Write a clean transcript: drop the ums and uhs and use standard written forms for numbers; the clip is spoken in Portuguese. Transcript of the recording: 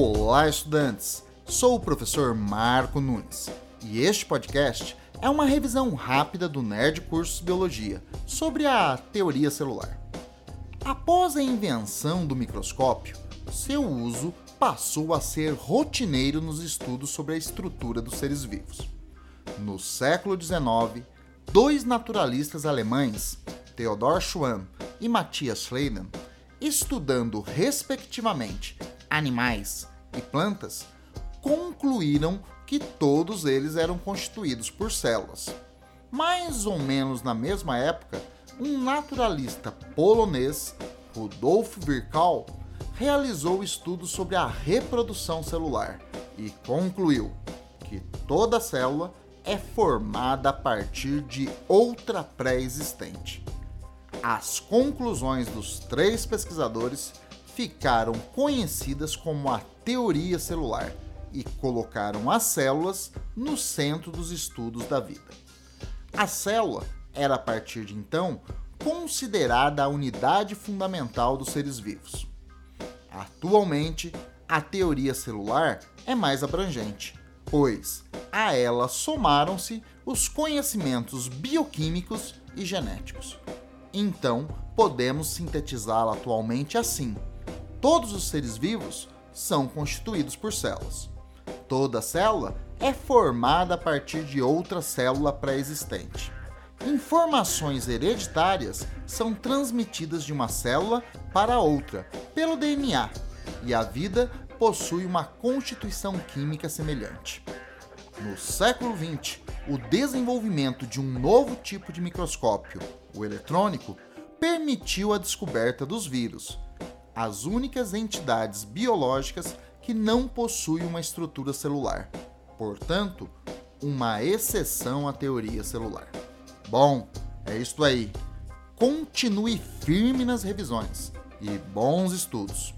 Olá, estudantes! Sou o professor Marco Nunes e este podcast é uma revisão rápida do Nerd Cursos-Biologia sobre a teoria celular. Após a invenção do microscópio, seu uso passou a ser rotineiro nos estudos sobre a estrutura dos seres vivos. No século XIX, dois naturalistas alemães, Theodor Schwann e Matthias Schleiden, estudando respectivamente animais e plantas, concluíram que todos eles eram constituídos por células. Mais ou menos na mesma época, um naturalista polonês, Rudolf Virchow, realizou estudos sobre a reprodução celular e concluiu que toda célula é formada a partir de outra pré-existente. As conclusões dos três pesquisadores ficaram conhecidas como a teoria celular e colocaram as células no centro dos estudos da vida. A célula era, a partir de então, considerada a unidade fundamental dos seres vivos. Atualmente, a teoria celular é mais abrangente, pois a ela somaram-se os conhecimentos bioquímicos e genéticos. Então, podemos sintetizá-la atualmente assim: todos os seres vivos são constituídos por células. Toda célula é formada a partir de outra célula pré-existente. Informações hereditárias são transmitidas de uma célula para outra pelo DNA, e a vida possui uma constituição química semelhante. No século XX, o desenvolvimento de um novo tipo de microscópio, o eletrônico, permitiu a descoberta dos vírus, as únicas entidades biológicas que não possuem uma estrutura celular, portanto, uma exceção à teoria celular. Bom, é isto aí. Continue firme nas revisões e bons estudos!